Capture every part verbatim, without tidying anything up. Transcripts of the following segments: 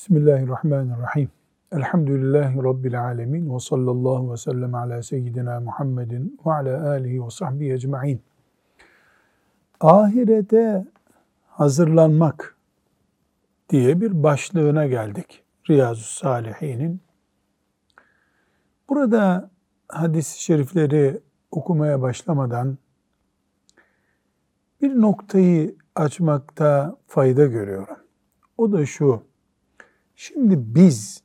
Bismillahirrahmanirrahim. Elhamdülillahi Rabbil alemin. Ve sallallahu ve sellem ala seyyidina Muhammedin ve ala alihi ve sahbihi ecma'in. Ahirete hazırlanmak diye bir başlığına geldik Riyaz-ı Salihinin. Burada hadis-i şerifleri okumaya başlamadan bir noktayı açmakta fayda görüyorum. O da şu: şimdi biz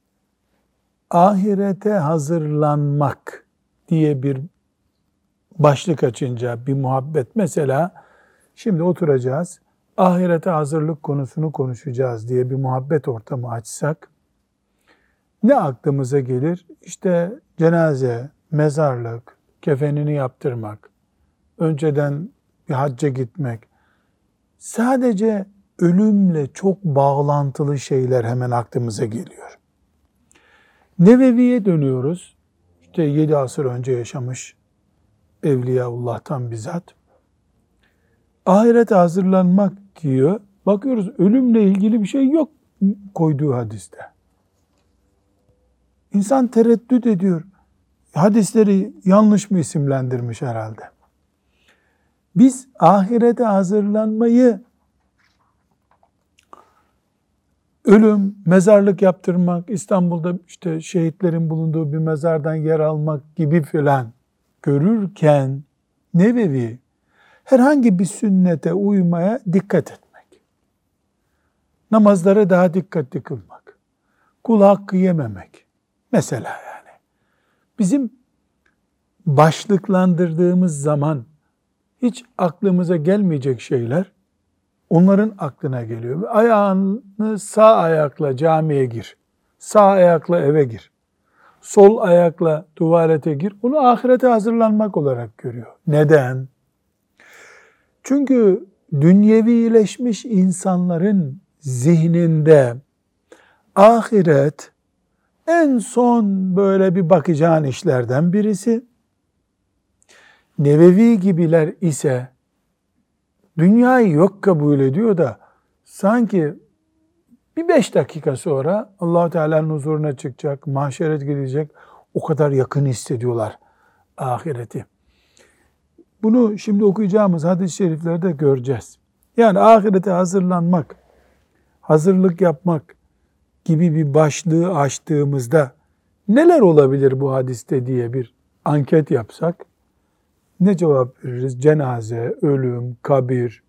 ahirete hazırlanmak diye bir başlık açınca bir muhabbet, mesela şimdi oturacağız, ahirete hazırlık konusunu konuşacağız diye bir muhabbet ortamı açsak ne aklımıza gelir? İşte cenaze, mezarlık, kefenini yaptırmak, önceden bir hacca gitmek. Sadece ölümle çok bağlantılı şeyler hemen aklımıza geliyor. Nevevi'ye dönüyoruz. İşte yedi asır önce yaşamış Evliyaullah'tan bizzat. Ahirete hazırlanmak diyor. Bakıyoruz ölümle ilgili bir şey yok koyduğu hadiste. İnsan tereddüt ediyor. Hadisleri yanlış mı isimlendirmiş herhalde? Biz ahirete hazırlanmayı ölüm, mezarlık yaptırmak, İstanbul'da işte şehitlerin bulunduğu bir mezardan yer almak gibi filan görürken Nevevi herhangi bir sünnete uymaya dikkat etmek, namazlara daha dikkatli kılmak, kul hakkı yememek mesela yani. Bizim başlıklandırdığımız zaman hiç aklımıza gelmeyecek şeyler onların aklına geliyor. Ayağını sağ ayakla camiye gir, sağ ayakla eve gir, sol ayakla tuvalete gir. Bunu ahirete hazırlanmak olarak görüyor. Neden? Çünkü dünyevileşmiş insanların zihninde ahiret en son böyle bir bakacağın işlerden birisi. Nevevi gibiler ise dünyayı yok kabul ediyor da sanki bir beş dakika sonra Allah-u Teala'nın huzuruna çıkacak, mahşere gidecek, o kadar yakın hissediyorlar ahireti. Bunu şimdi okuyacağımız hadis-i şeriflerde göreceğiz. Yani ahirete hazırlanmak, hazırlık yapmak gibi bir başlığı açtığımızda neler olabilir bu hadiste diye bir anket yapsak ne cevap veririz? Cenaze, ölüm, kabir,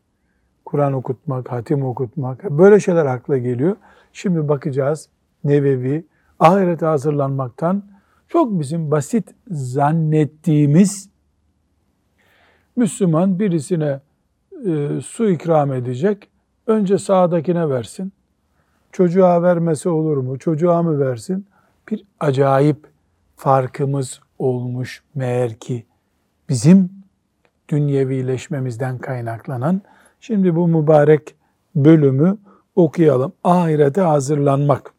Kur'an okutmak, hatim okutmak, böyle şeyler akla geliyor. Şimdi bakacağız Nevevi, ahirete hazırlanmaktan çok bizim basit zannettiğimiz, Müslüman birisine e, su ikram edecek, önce sağdakine versin, çocuğa vermesi olur mu, çocuğa mı versin? Bir acayip farkımız olmuş meğer ki bizim dünyevileşmemizden kaynaklanan. Şimdi bu mübarek bölümü okuyalım. Ahirete hazırlanmak,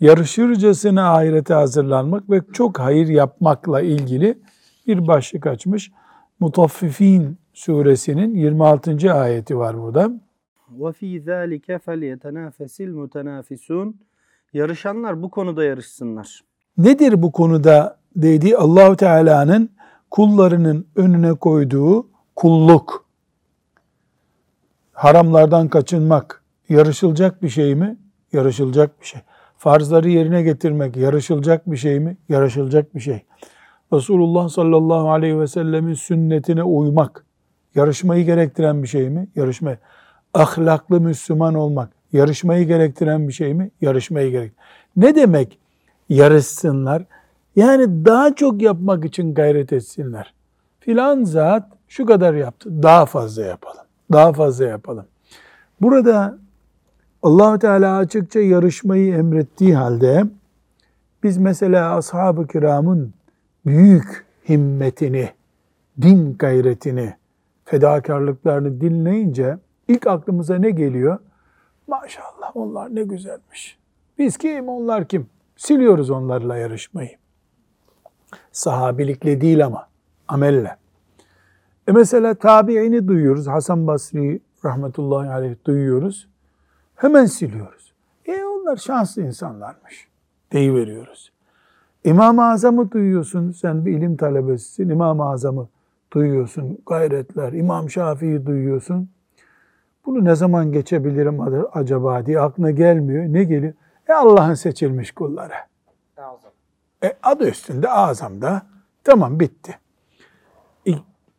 yarışırcasına ahirete hazırlanmak ve çok hayır yapmakla ilgili bir başlık açmış. Mutaffifin suresinin yirmi altıncı ayeti var burada. وَفِي ذَٰلِكَ فَلْيَتَنَافَسِ الْمُتَنَافِسُونَ Yarışanlar bu konuda yarışsınlar. Nedir bu konuda dediği? Allah-u Teala'nın kullarının önüne koyduğu kulluk, haramlardan kaçınmak yarışılacak bir şey mi? Yarışılacak bir şey. Farzları yerine getirmek yarışılacak bir şey mi? Yarışılacak bir şey. Resulullah sallallahu aleyhi ve sellemin sünnetine uymak yarışmayı gerektiren bir şey mi? Yarışmayı. Ahlaklı Müslüman olmak yarışmayı gerektiren bir şey mi? Yarışmayı gerektiren. Ne demek yarışsınlar? Yani daha çok yapmak için gayret etsinler. Filan zat şu kadar yaptı, daha fazla yapalım, daha fazla yapalım. Burada Allah-u Teala açıkça yarışmayı emrettiği halde biz mesela ashab-ı kiramın büyük himmetini, din gayretini, fedakarlıklarını dinleyince ilk aklımıza ne geliyor? Maşallah onlar ne güzelmiş. Biz kim, onlar kim? Siliyoruz onlarla yarışmayı. Sahabilikle değil ama amelle. E mesela tabiini duyuyoruz. Hasan Basri rahmetullahi aleyh duyuyoruz. Hemen siliyoruz. E onlar insanlar şanslı insanlarmış deyiveriyoruz. İmam-ı Azam'ı duyuyorsun, sen bir ilim talebesisin, İmam-ı Azam'ı duyuyorsun, gayretler, İmam Şafii'yi duyuyorsun. Bunu ne zaman geçebilirim acaba diye aklına gelmiyor. Ne geliyor? E Allah'ın seçilmiş kulları. Azam. E adı üstünde Azam da. Tamam, bitti. E,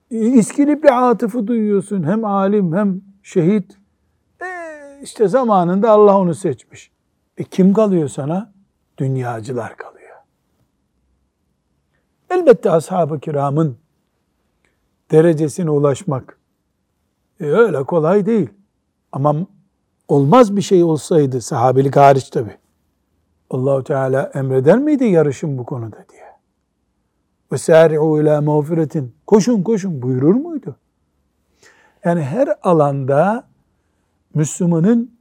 İskilipli Atıf'ı duyuyorsun, hem alim hem şehit. E işte zamanında Allah onu seçmiş. E kim kalıyor sana? Dünyacılar kalıyor. Elbette ashab-ı kiramın derecesine ulaşmak e, öyle kolay değil. Ama olmaz bir şey olsaydı, sahabelik hariç tabii, Allah-u Teala emreder miydi yarışın bu konuda diye? وَسَارِعُوا اِلَى مَغْفِرَةٍ Koşun koşun buyurur muydu? Yani her alanda Müslümanın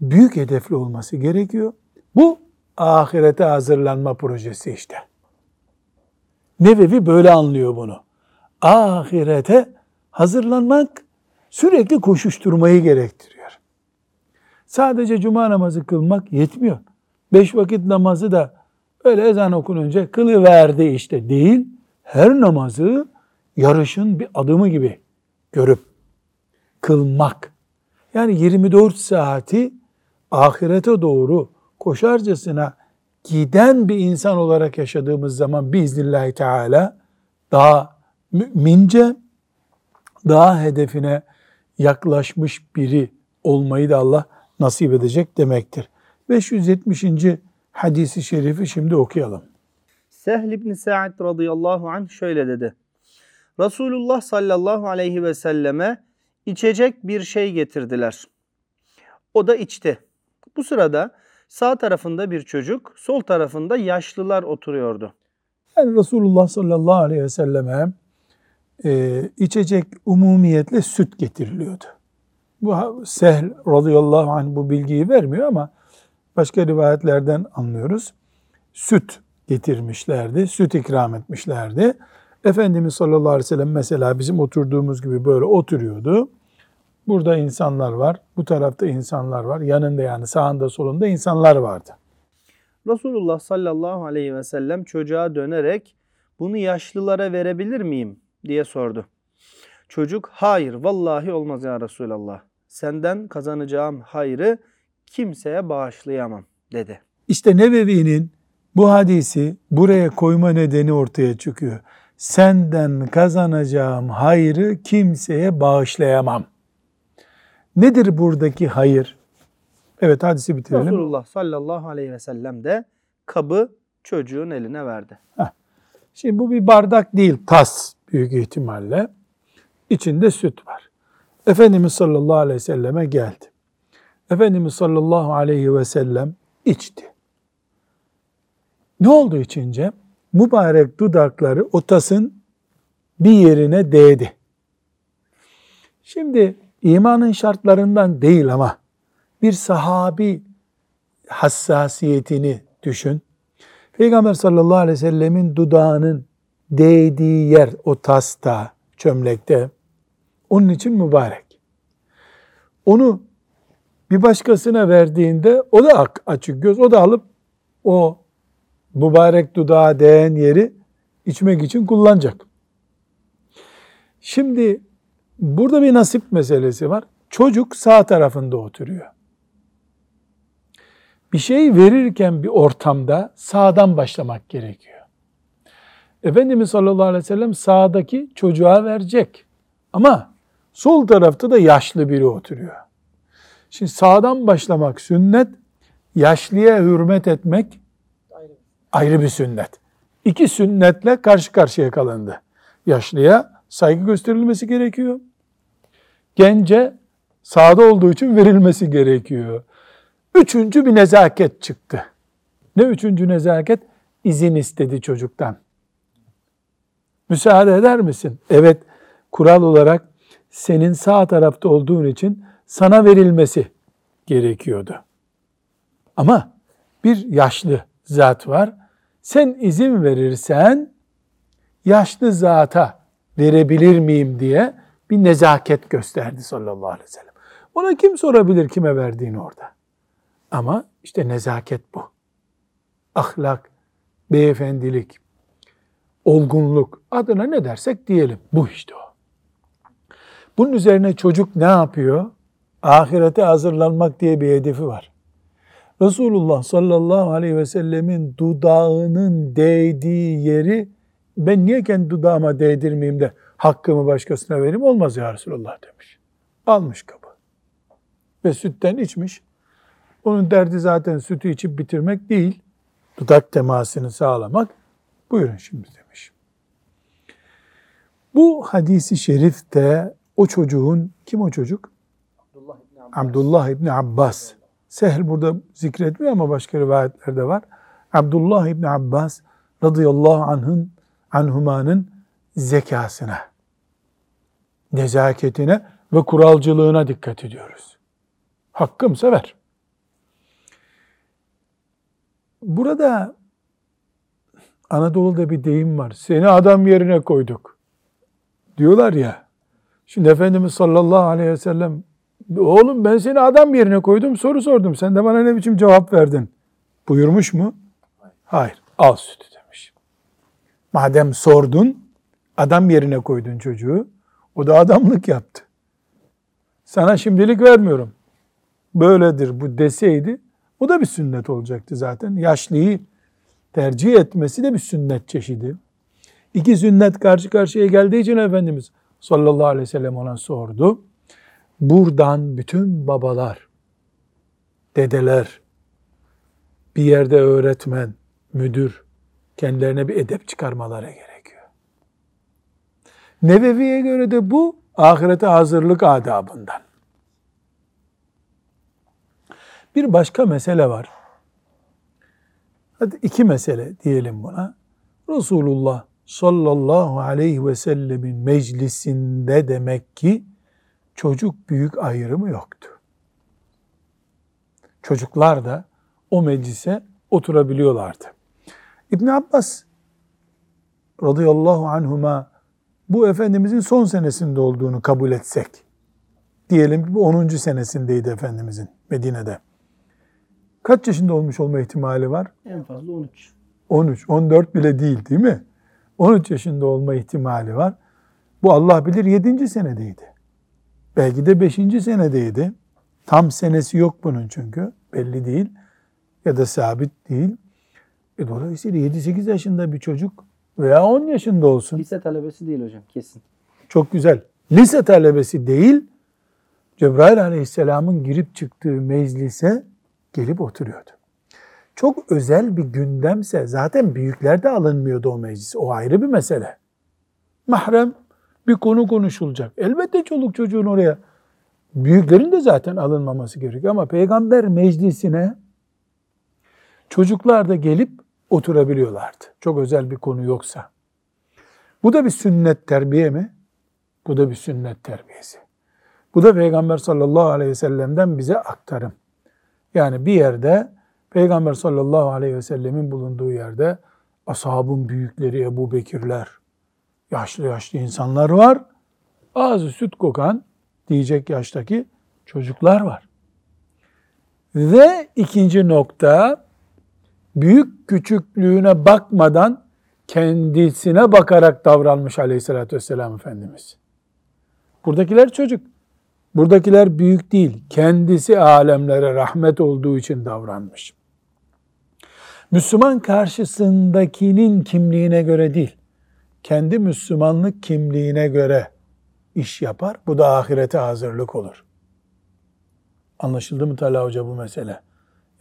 büyük hedefli olması gerekiyor. Bu ahirete hazırlanma projesi işte. Nevevi böyle anlıyor bunu. Ahirete hazırlanmak sürekli koşuşturmayı gerektiriyor. Sadece cuma namazı kılmak yetmiyor. Beş vakit namazı da öyle ezan okununca kılıverdi işte değil. Her namazı yarışın bir adımı gibi görüp kılmak. Yani yirmi dört saati ahirete doğru koşarcasına giden bir insan olarak yaşadığımız zaman biiznillahü teala daha mümince, daha hedefine yaklaşmış biri olmayı da Allah nasip edecek demektir. beş yüz yetmişinci hadisi şerifi şimdi okuyalım. Sehl ibn-i Sa'ad radıyallahu anh şöyle dedi. Resulullah sallallahu aleyhi ve selleme içecek bir şey getirdiler. O da içti. Bu sırada sağ tarafında bir çocuk, sol tarafında yaşlılar oturuyordu. Yani Resulullah sallallahu aleyhi ve selleme e, içecek umumiyetle süt getiriliyordu. Bu Sehl radıyallahu anh bu bilgiyi vermiyor ama başka rivayetlerden anlıyoruz. Süt getirmişlerdi, süt ikram etmişlerdi. Efendimiz sallallahu aleyhi ve sellem mesela bizim oturduğumuz gibi böyle oturuyordu. Burada insanlar var, bu tarafta insanlar var, yanında yani sağında solunda insanlar vardı. Resulullah sallallahu aleyhi ve sellem çocuğa dönerek bunu yaşlılara verebilir miyim diye sordu. Çocuk hayır vallahi olmaz ya Resulallah, senden kazanacağım hayrı kimseye bağışlayamam dedi. İşte Nebevi'nin bu hadisi buraya koyma nedeni ortaya çıkıyor. Senden kazanacağım hayrı kimseye bağışlayamam. Nedir buradaki hayır? Evet, hadisi bitirelim. Resulullah sallallahu aleyhi ve sellem de kabı çocuğun eline verdi. Heh. Şimdi bu bir bardak değil, tas büyük ihtimalle. İçinde süt var. Efendimiz sallallahu aleyhi ve selleme geldi. Efendimiz sallallahu aleyhi ve sellem içti. Ne oldu içince? Mübarek dudakları o tasın bir yerine değdi. Şimdi İmanın şartlarından değil ama bir sahabi hassasiyetini düşün. Peygamber sallallahu aleyhi ve sellemin dudağının değdiği yer o tasta, çömlekte. Onun için mübarek. Onu bir başkasına verdiğinde o da açık göz, o da alıp o mübarek dudağa değen yeri içmek için kullanacak. Şimdi burada bir nasip meselesi var. Çocuk sağ tarafında oturuyor. Bir şey verirken bir ortamda sağdan başlamak gerekiyor. Efendimiz sallallahu aleyhi ve sellem sağdaki çocuğa verecek. Ama sol tarafta da yaşlı biri oturuyor. Şimdi sağdan başlamak sünnet, yaşlıya hürmet etmek ayrı, ayrı bir sünnet. İki sünnetle karşı karşıya kalındı. Yaşlıya saygı gösterilmesi gerekiyor. Gence sağda olduğu için verilmesi gerekiyor. Üçüncü bir nezaket çıktı. Ne üçüncü nezaket? İzin istedi çocuktan. Müsaade eder misin? Evet, kural olarak senin sağ tarafta olduğun için sana verilmesi gerekiyordu. Ama bir yaşlı zat var. Sen izin verirsen yaşlı zata verebilir miyim diye bir nezaket gösterdi sallallahu aleyhi ve sellem. Ona kim sorabilir kime verdiğini orada? Ama işte nezaket bu. Ahlak, beyefendilik, olgunluk, adına ne dersek diyelim. Bu işte o. Bunun üzerine çocuk ne yapıyor? Ahirete hazırlanmak diye bir hedefi var. Resulullah sallallahu aleyhi ve sellemin dudağının değdiği yeri ben niye kendi dudağıma değdirmeyeyim de hakkımı başkasına vereyim? Olmaz ya Resulullah demiş. Almış kabı ve sütten içmiş. Onun derdi zaten sütü içip bitirmek değil, dudak temasını sağlamak. Buyurun şimdi demiş. Bu hadisi şerifte o çocuğun, kim o çocuk? Abdullah İbni Abbas. Abdullah İbni Abbas. Sehl burada zikretmiyor ama başka rivayetlerde var. Abdullah İbni Abbas radıyallahu anh'ın, anhumanın zekasına, nezaketine ve kuralcılığına dikkat ediyoruz. Hakkımsa ver. Burada Anadolu'da bir deyim var. Seni adam yerine koyduk diyorlar ya. Şimdi Efendimiz sallallahu aleyhi ve sellem, oğlum ben seni adam yerine koydum, soru sordum. Sen de bana ne biçim cevap verdin buyurmuş mu? Hayır. Al sütü demiş. Madem sordun, adam yerine koydun çocuğu, o da adamlık yaptı. Sana şimdilik vermiyorum, böyledir bu deseydi, o da bir sünnet olacaktı zaten. Yaşlıyı tercih etmesi de bir sünnet çeşidi. İki sünnet karşı karşıya geldiği için Efendimiz sallallahu aleyhi ve sellem ona sordu. Buradan bütün babalar, dedeler, bir yerde öğretmen, müdür, kendilerine bir edep çıkarmaları gerekiyor. Nebevi'ye göre de bu ahirete hazırlık adabından. Bir başka mesele var. Hadi iki mesele diyelim buna. Resulullah sallallahu aleyhi ve sellemin meclisinde demek ki çocuk büyük ayrımı yoktu. Çocuklar da o meclise oturabiliyorlardı. İbn Abbas radıyallahu anhuma bu Efendimizin son senesinde olduğunu kabul etsek, diyelim ki bu onuncu senesindeydi Efendimizin Medine'de. Kaç yaşında olmuş olma ihtimali var? En fazla on üç. on üç, on dört bile değil değil mi? on üç yaşında olma ihtimali var. Bu Allah bilir yedinci senedeydi. Belki de beşinci senedeydi. Tam senesi yok bunun çünkü. Belli değil ya da sabit değil. E dolayısıyla yedi sekiz yaşında bir çocuk veya on yaşında olsun. Lise talebesi değil hocam kesin. Çok güzel. Lise talebesi değil, Cebrail Aleyhisselam'ın girip çıktığı meclise gelip oturuyordu. Çok özel bir gündemse zaten büyükler de alınmıyordu o meclis. O ayrı bir mesele. Mahrem bir konu konuşulacak. Elbette çoluk çocuğun oraya, büyüklerin de zaten alınmaması gerekiyor. Ama peygamber meclisine çocuklar da gelip oturabiliyorlardı. Çok özel bir konu yoksa. Bu da bir sünnet terbiye mi? Bu da bir sünnet terbiyesi. Bu da Peygamber sallallahu aleyhi ve sellem'den bize aktarım. Yani bir yerde Peygamber sallallahu aleyhi ve sellemin bulunduğu yerde ashabın büyükleri Ebu Bekirler, yaşlı yaşlı insanlar var. Ağzı süt kokan diyecek yaştaki çocuklar var. Ve ikinci nokta, büyük küçüklüğüne bakmadan kendisine bakarak davranmış aleyhissalatü vesselam Efendimiz. Buradakiler çocuk. Buradakiler büyük değil, kendisi alemlere rahmet olduğu için davranmış. Müslüman karşısındakinin kimliğine göre değil, kendi Müslümanlık kimliğine göre iş yapar. Bu da ahirete hazırlık olur. Anlaşıldı mı Talha Hoca bu mesele?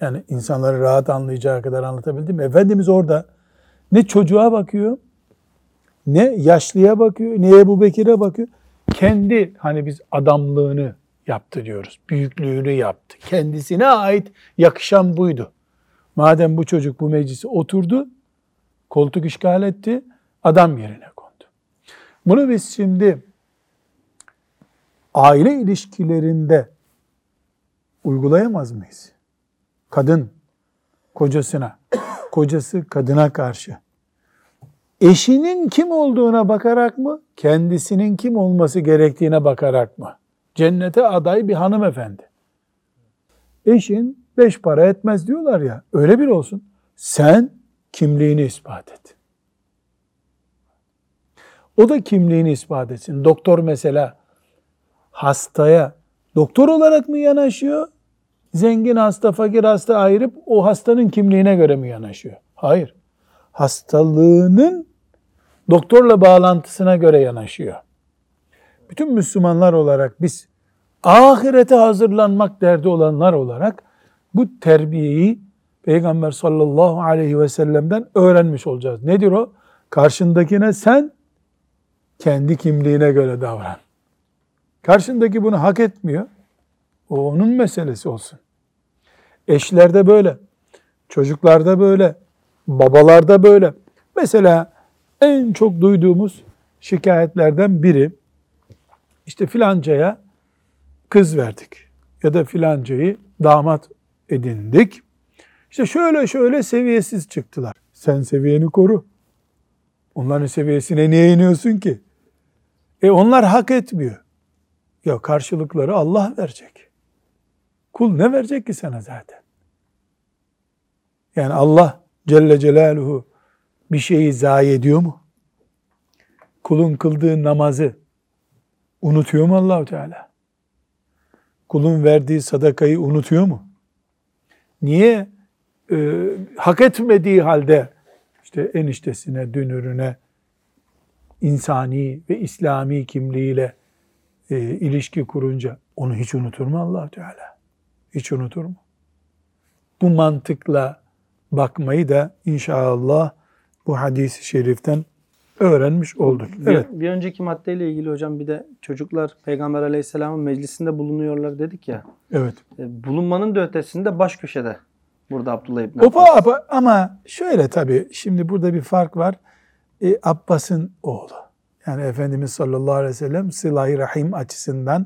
Yani insanları rahat anlayacağı kadar anlatabildim mi? Efendimiz orada ne çocuğa bakıyor, ne yaşlıya bakıyor, ne Ebu Bekir'e bakıyor. Kendi, hani biz adamlığını yaptı diyoruz, büyüklüğünü yaptı. Kendisine ait yakışan buydu. Madem bu çocuk bu meclise oturdu, koltuk işgal etti, adam yerine kondu. Bunu biz şimdi aile ilişkilerinde uygulayamaz mıyız? Kadın kocasına, kocası kadına karşı. Eşinin kim olduğuna bakarak mı? Kendisinin kim olması gerektiğine bakarak mı? Cennete aday bir hanımefendi. Eşin beş para etmez diyorlar ya, öyle bir olsun. Sen kimliğini ispat et. O da kimliğini ispat etsin. Doktor mesela hastaya doktor olarak mı yanaşıyor? Zengin hasta, fakir hasta ayırıp o hastanın kimliğine göre mi yanaşıyor? Hayır. Hastalığının doktorla bağlantısına göre yanaşıyor. Bütün Müslümanlar olarak biz ahirete hazırlanmak derdi olanlar olarak bu terbiyeyi Peygamber sallallahu aleyhi ve sellem'den öğrenmiş olacağız. Nedir o? Karşındakine sen kendi kimliğine göre davran. Karşındaki bunu hak etmiyor. O onun meselesi olsun. Eşlerde böyle, çocuklarda böyle, babalarda böyle. Mesela en çok duyduğumuz şikayetlerden biri, işte filancaya kız verdik ya da filancayı damat edindik. İşte şöyle şöyle seviyesiz çıktılar. Sen seviyeni koru. Onların seviyesine niye iniyorsun ki? E onlar hak etmiyor. Ya karşılıkları Allah verecek. Kul ne verecek ki sana zaten? Yani Allah Celle Celaluhu bir şeyi zayi ediyor mu? Kulun kıldığı namazı unutuyor mu Allah-u Teala? Kulun verdiği sadakayı unutuyor mu? Niye e, hak etmediği halde işte eniştesine, dünürüne insani ve İslami kimliğiyle E, ilişki kurunca onu hiç unutur mu Allah Teala? Hiç unutur mu? Bu mantıkla bakmayı da inşallah bu hadis-i şeriften öğrenmiş olduk. Evet. Bir, bir önceki maddeyle ilgili hocam bir de çocuklar Peygamber Aleyhisselam'ın meclisinde bulunuyorlar dedik ya. Evet. E, bulunmanın da ötesinde baş köşede. Burada Abdullah İbni Opa, Abbas. Ama şöyle tabii şimdi burada bir fark var. E, Abbas'ın oğlu. Yani Efendimiz sallallahu aleyhi ve sellem sıla-i rahim açısından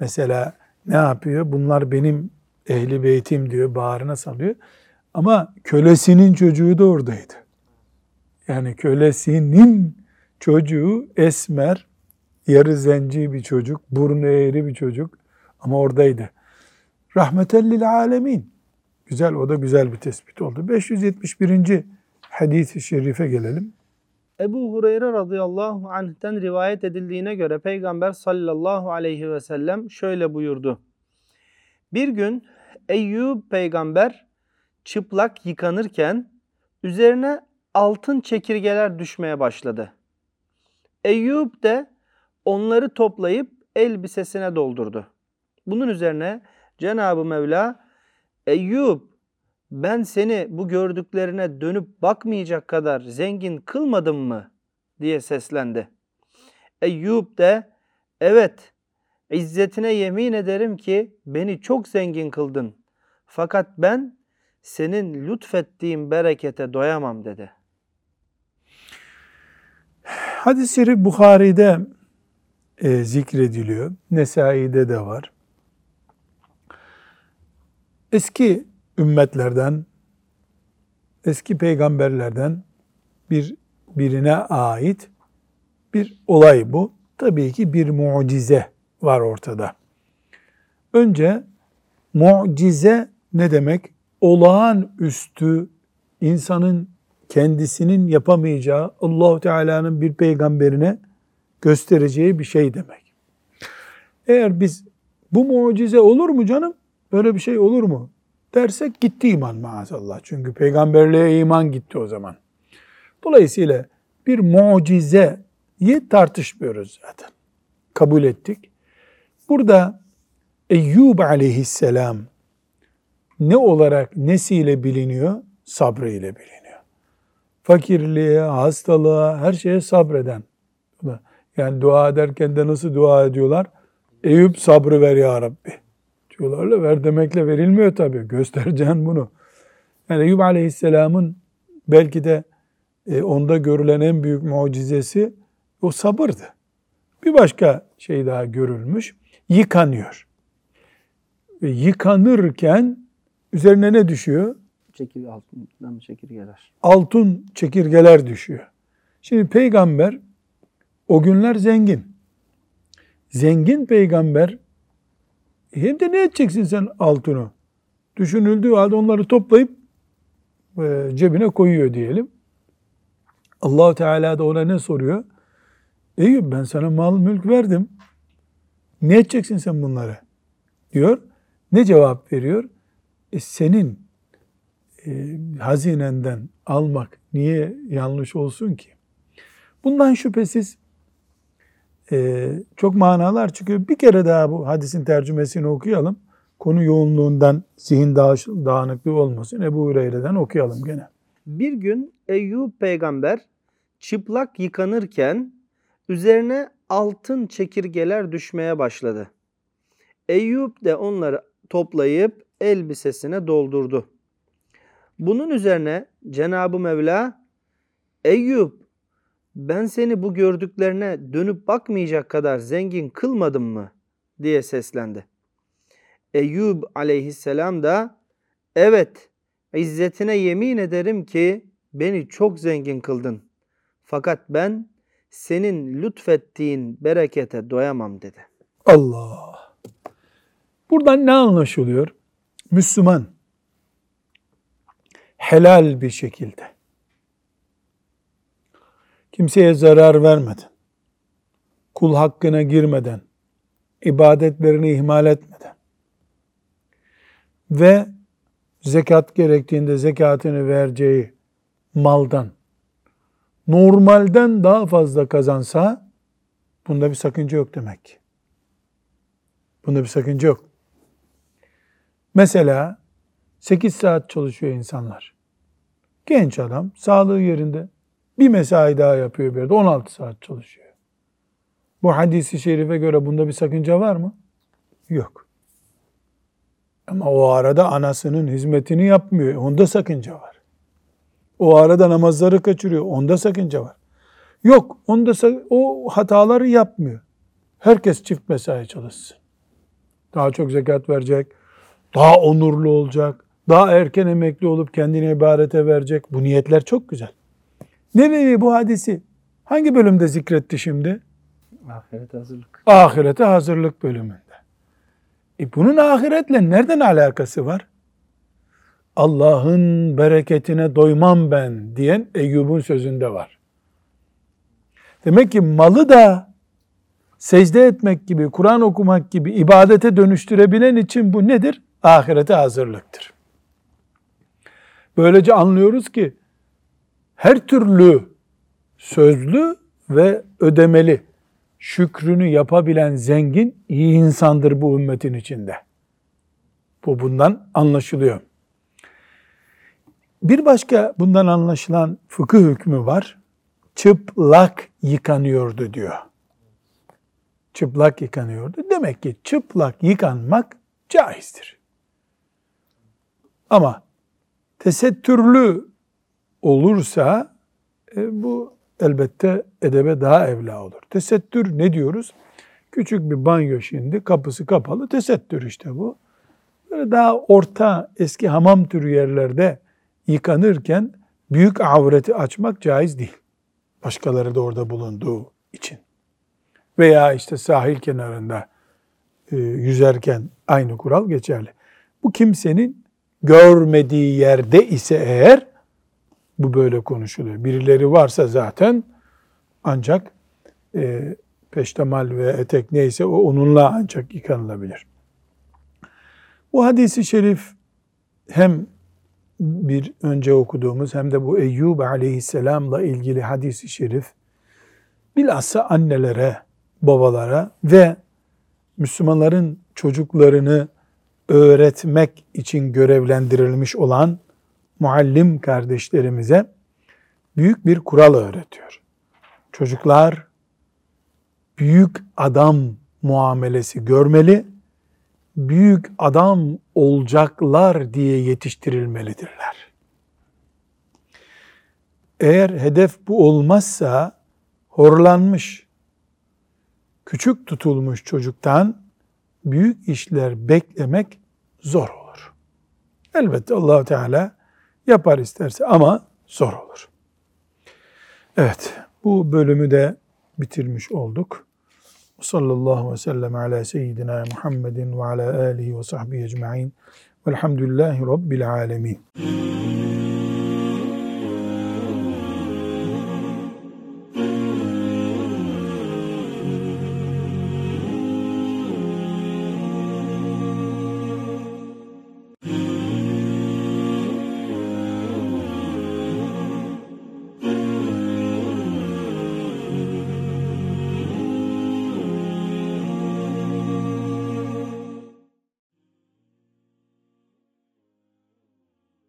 mesela ne yapıyor? Bunlar benim ehli beytim diyor, bağrına salıyor. Ama kölesinin çocuğu da oradaydı. Yani kölesinin çocuğu esmer, yarı zenci bir çocuk, burnu eğri bir çocuk ama oradaydı. Rahmetellil alemin. Güzel, o da güzel bir tespit oldu. beş yüz yetmiş birinci hadis-i şerife gelelim. Ebu Hureyre radıyallahu anh'ten rivayet edildiğine göre Peygamber sallallahu aleyhi ve sellem şöyle buyurdu. Bir gün Eyyub peygamber çıplak yıkanırken üzerine altın çekirgeler düşmeye başladı. Eyyub de onları toplayıp elbisesine doldurdu. Bunun üzerine Cenab-ı Mevla, Eyyub, ben seni bu gördüklerine dönüp bakmayacak kadar zengin kılmadım mı? Diye seslendi. Eyyub de, evet, izzetine yemin ederim ki beni çok zengin kıldın. Fakat ben senin lütfettiğin berekete doyamam dedi. Hadis-i şerif Buhari'de e, zikrediliyor. Nesai'de de var. Eski ümmetlerden, eski peygamberlerden bir birine ait bir olay bu. Tabii ki bir mucize var ortada. Önce mucize ne demek? Olağanüstü, insanın kendisinin yapamayacağı, Allah-u Teala'nın bir peygamberine göstereceği bir şey demek. Eğer biz bu mucize olur mu canım? Böyle bir şey olur mu dersek gitti iman maazallah. Çünkü peygamberliğe iman gitti o zaman. Dolayısıyla bir mucizeyi tartışmıyoruz zaten. Kabul ettik. Burada Eyyub aleyhisselam ne olarak, nesiyle biliniyor? Sabrıyla biliniyor. Fakirliğe, hastalığa, her şeye sabreden. Yani dua ederken de nasıl dua ediyorlar? Eyyub sabrı ver ya Rabbi. Yollarla ver demekle verilmiyor tabii. Göstereceksin bunu. Yani Eyyub aleyhisselamın belki de e, onda görülen en büyük mucizesi o sabırdı. Bir başka şey daha görülmüş. Yıkanıyor. E, yıkanırken üzerine ne düşüyor? Çekirge, altından çekirgeler. Altın çekirgeler düşüyor. Şimdi peygamber o günler zengin. Zengin peygamber hem de ne edeceksin sen altını? düşünüldüğü halde onları toplayıp e, cebine koyuyor diyelim. Allah-u Teala da ona ne soruyor? Eyyub, ben sana mal mülk verdim. Ne edeceksin sen bunları? Diyor. Ne cevap veriyor? E, senin e, hazinenden almak niye yanlış olsun ki? Bundan şüphesiz e, çok manalar çıkıyor. Bir kere daha bu hadisin tercümesini okuyalım. Konu yoğunluğundan zihin dağınıklığı olmasın. Ebu Hureyre'den okuyalım gene. Bir gün Eyyub peygamber çıplak yıkanırken üzerine altın çekirgeler düşmeye başladı. Eyyub de onları toplayıp elbisesine doldurdu. Bunun üzerine Cenab-ı Mevla, Eyyub, ben seni bu gördüklerine dönüp bakmayacak kadar zengin kılmadım mı? Diye seslendi. Eyyub aleyhisselam da, evet, İzzetine yemin ederim ki beni çok zengin kıldın. Fakat ben senin lütfettiğin berekete doyamam dedi. Allah! Buradan ne anlaşılıyor? Müslüman helal bir şekilde, kimseye zarar vermeden, kul hakkına girmeden, ibadetlerini ihmal etmeden ve zekat gerektiğinde zekatını vereceği maldan normalden daha fazla kazansa bunda bir sakınca yok demek ki. Bunda bir sakınca yok. Mesela sekiz saat çalışıyor insanlar. Genç adam, sağlığı yerinde, bir mesai daha yapıyor bir yerde, on altı saat çalışıyor. Bu hadisi şerife göre bunda bir sakınca var mı? Yok. Ama o arada anasının hizmetini yapmıyor. Onda sakınca var. O arada namazları kaçırıyor. Onda sakınca var. Yok. Onda o hataları yapmıyor. Herkes çift mesai çalışsın. Daha çok zekat verecek. Daha onurlu olacak. Daha erken emekli olup kendini ibarete verecek. Bu niyetler çok güzel. Nebevi bu hadisi hangi bölümde zikretti şimdi? Ahirete hazırlık. Ahirete hazırlık bölümünde. E bunun ahiretle nereden alakası var? Allah'ın bereketine doymam ben diyen Eyyub'un sözünde var. Demek ki malı da secde etmek gibi, Kur'an okumak gibi ibadete dönüştürebilen için bu nedir? Ahirete hazırlıktır. Böylece anlıyoruz ki her türlü sözlü ve ödemeli şükrünü yapabilen zengin, iyi insandır bu ümmetin içinde. Bu bundan anlaşılıyor. Bir başka bundan anlaşılan fıkıh hükmü var. Çıplak yıkanıyordu diyor. Çıplak yıkanıyordu. Demek ki çıplak yıkanmak caizdir. Ama tesettürlü olursa e, bu elbette edebe daha evla olur. Tesettür ne diyoruz? Küçük bir banyo şimdi, kapısı kapalı. Tesettür işte bu. Böyle daha orta, eski hamam türü yerlerde yıkanırken büyük avreti açmak caiz değil. Başkaları da orada bulunduğu için. Veya işte sahil kenarında e, yüzerken aynı kural geçerli. Bu kimsenin görmediği yerde ise eğer, bu böyle konuşuluyor. Birileri varsa zaten ancak e, peştemal ve etek neyse o onunla ancak yıkanılabilir. Bu hadisi şerif hem bir önce okuduğumuz hem de bu Eyyub aleyhisselamla ilgili hadisi şerif bilhassa annelere, babalara ve Müslümanların çocuklarını öğretmek için görevlendirilmiş olan muallim kardeşlerimize büyük bir kural öğretiyor. Çocuklar büyük adam muamelesi görmeli, büyük adam olacaklar diye yetiştirilmelidirler. Eğer hedef bu olmazsa horlanmış, küçük tutulmuş çocuktan büyük işler beklemek zor olur. Elbette Allah-u Teala yapar isterse ama zor olur. Evet, bu bölümü de bitirmiş olduk. Sallallahu aleyhi ve sellem ala seyyidina Muhammedin ve ala alihi ve sahbihi ecmaîn. Velhamdülillahi Rabbil alemin.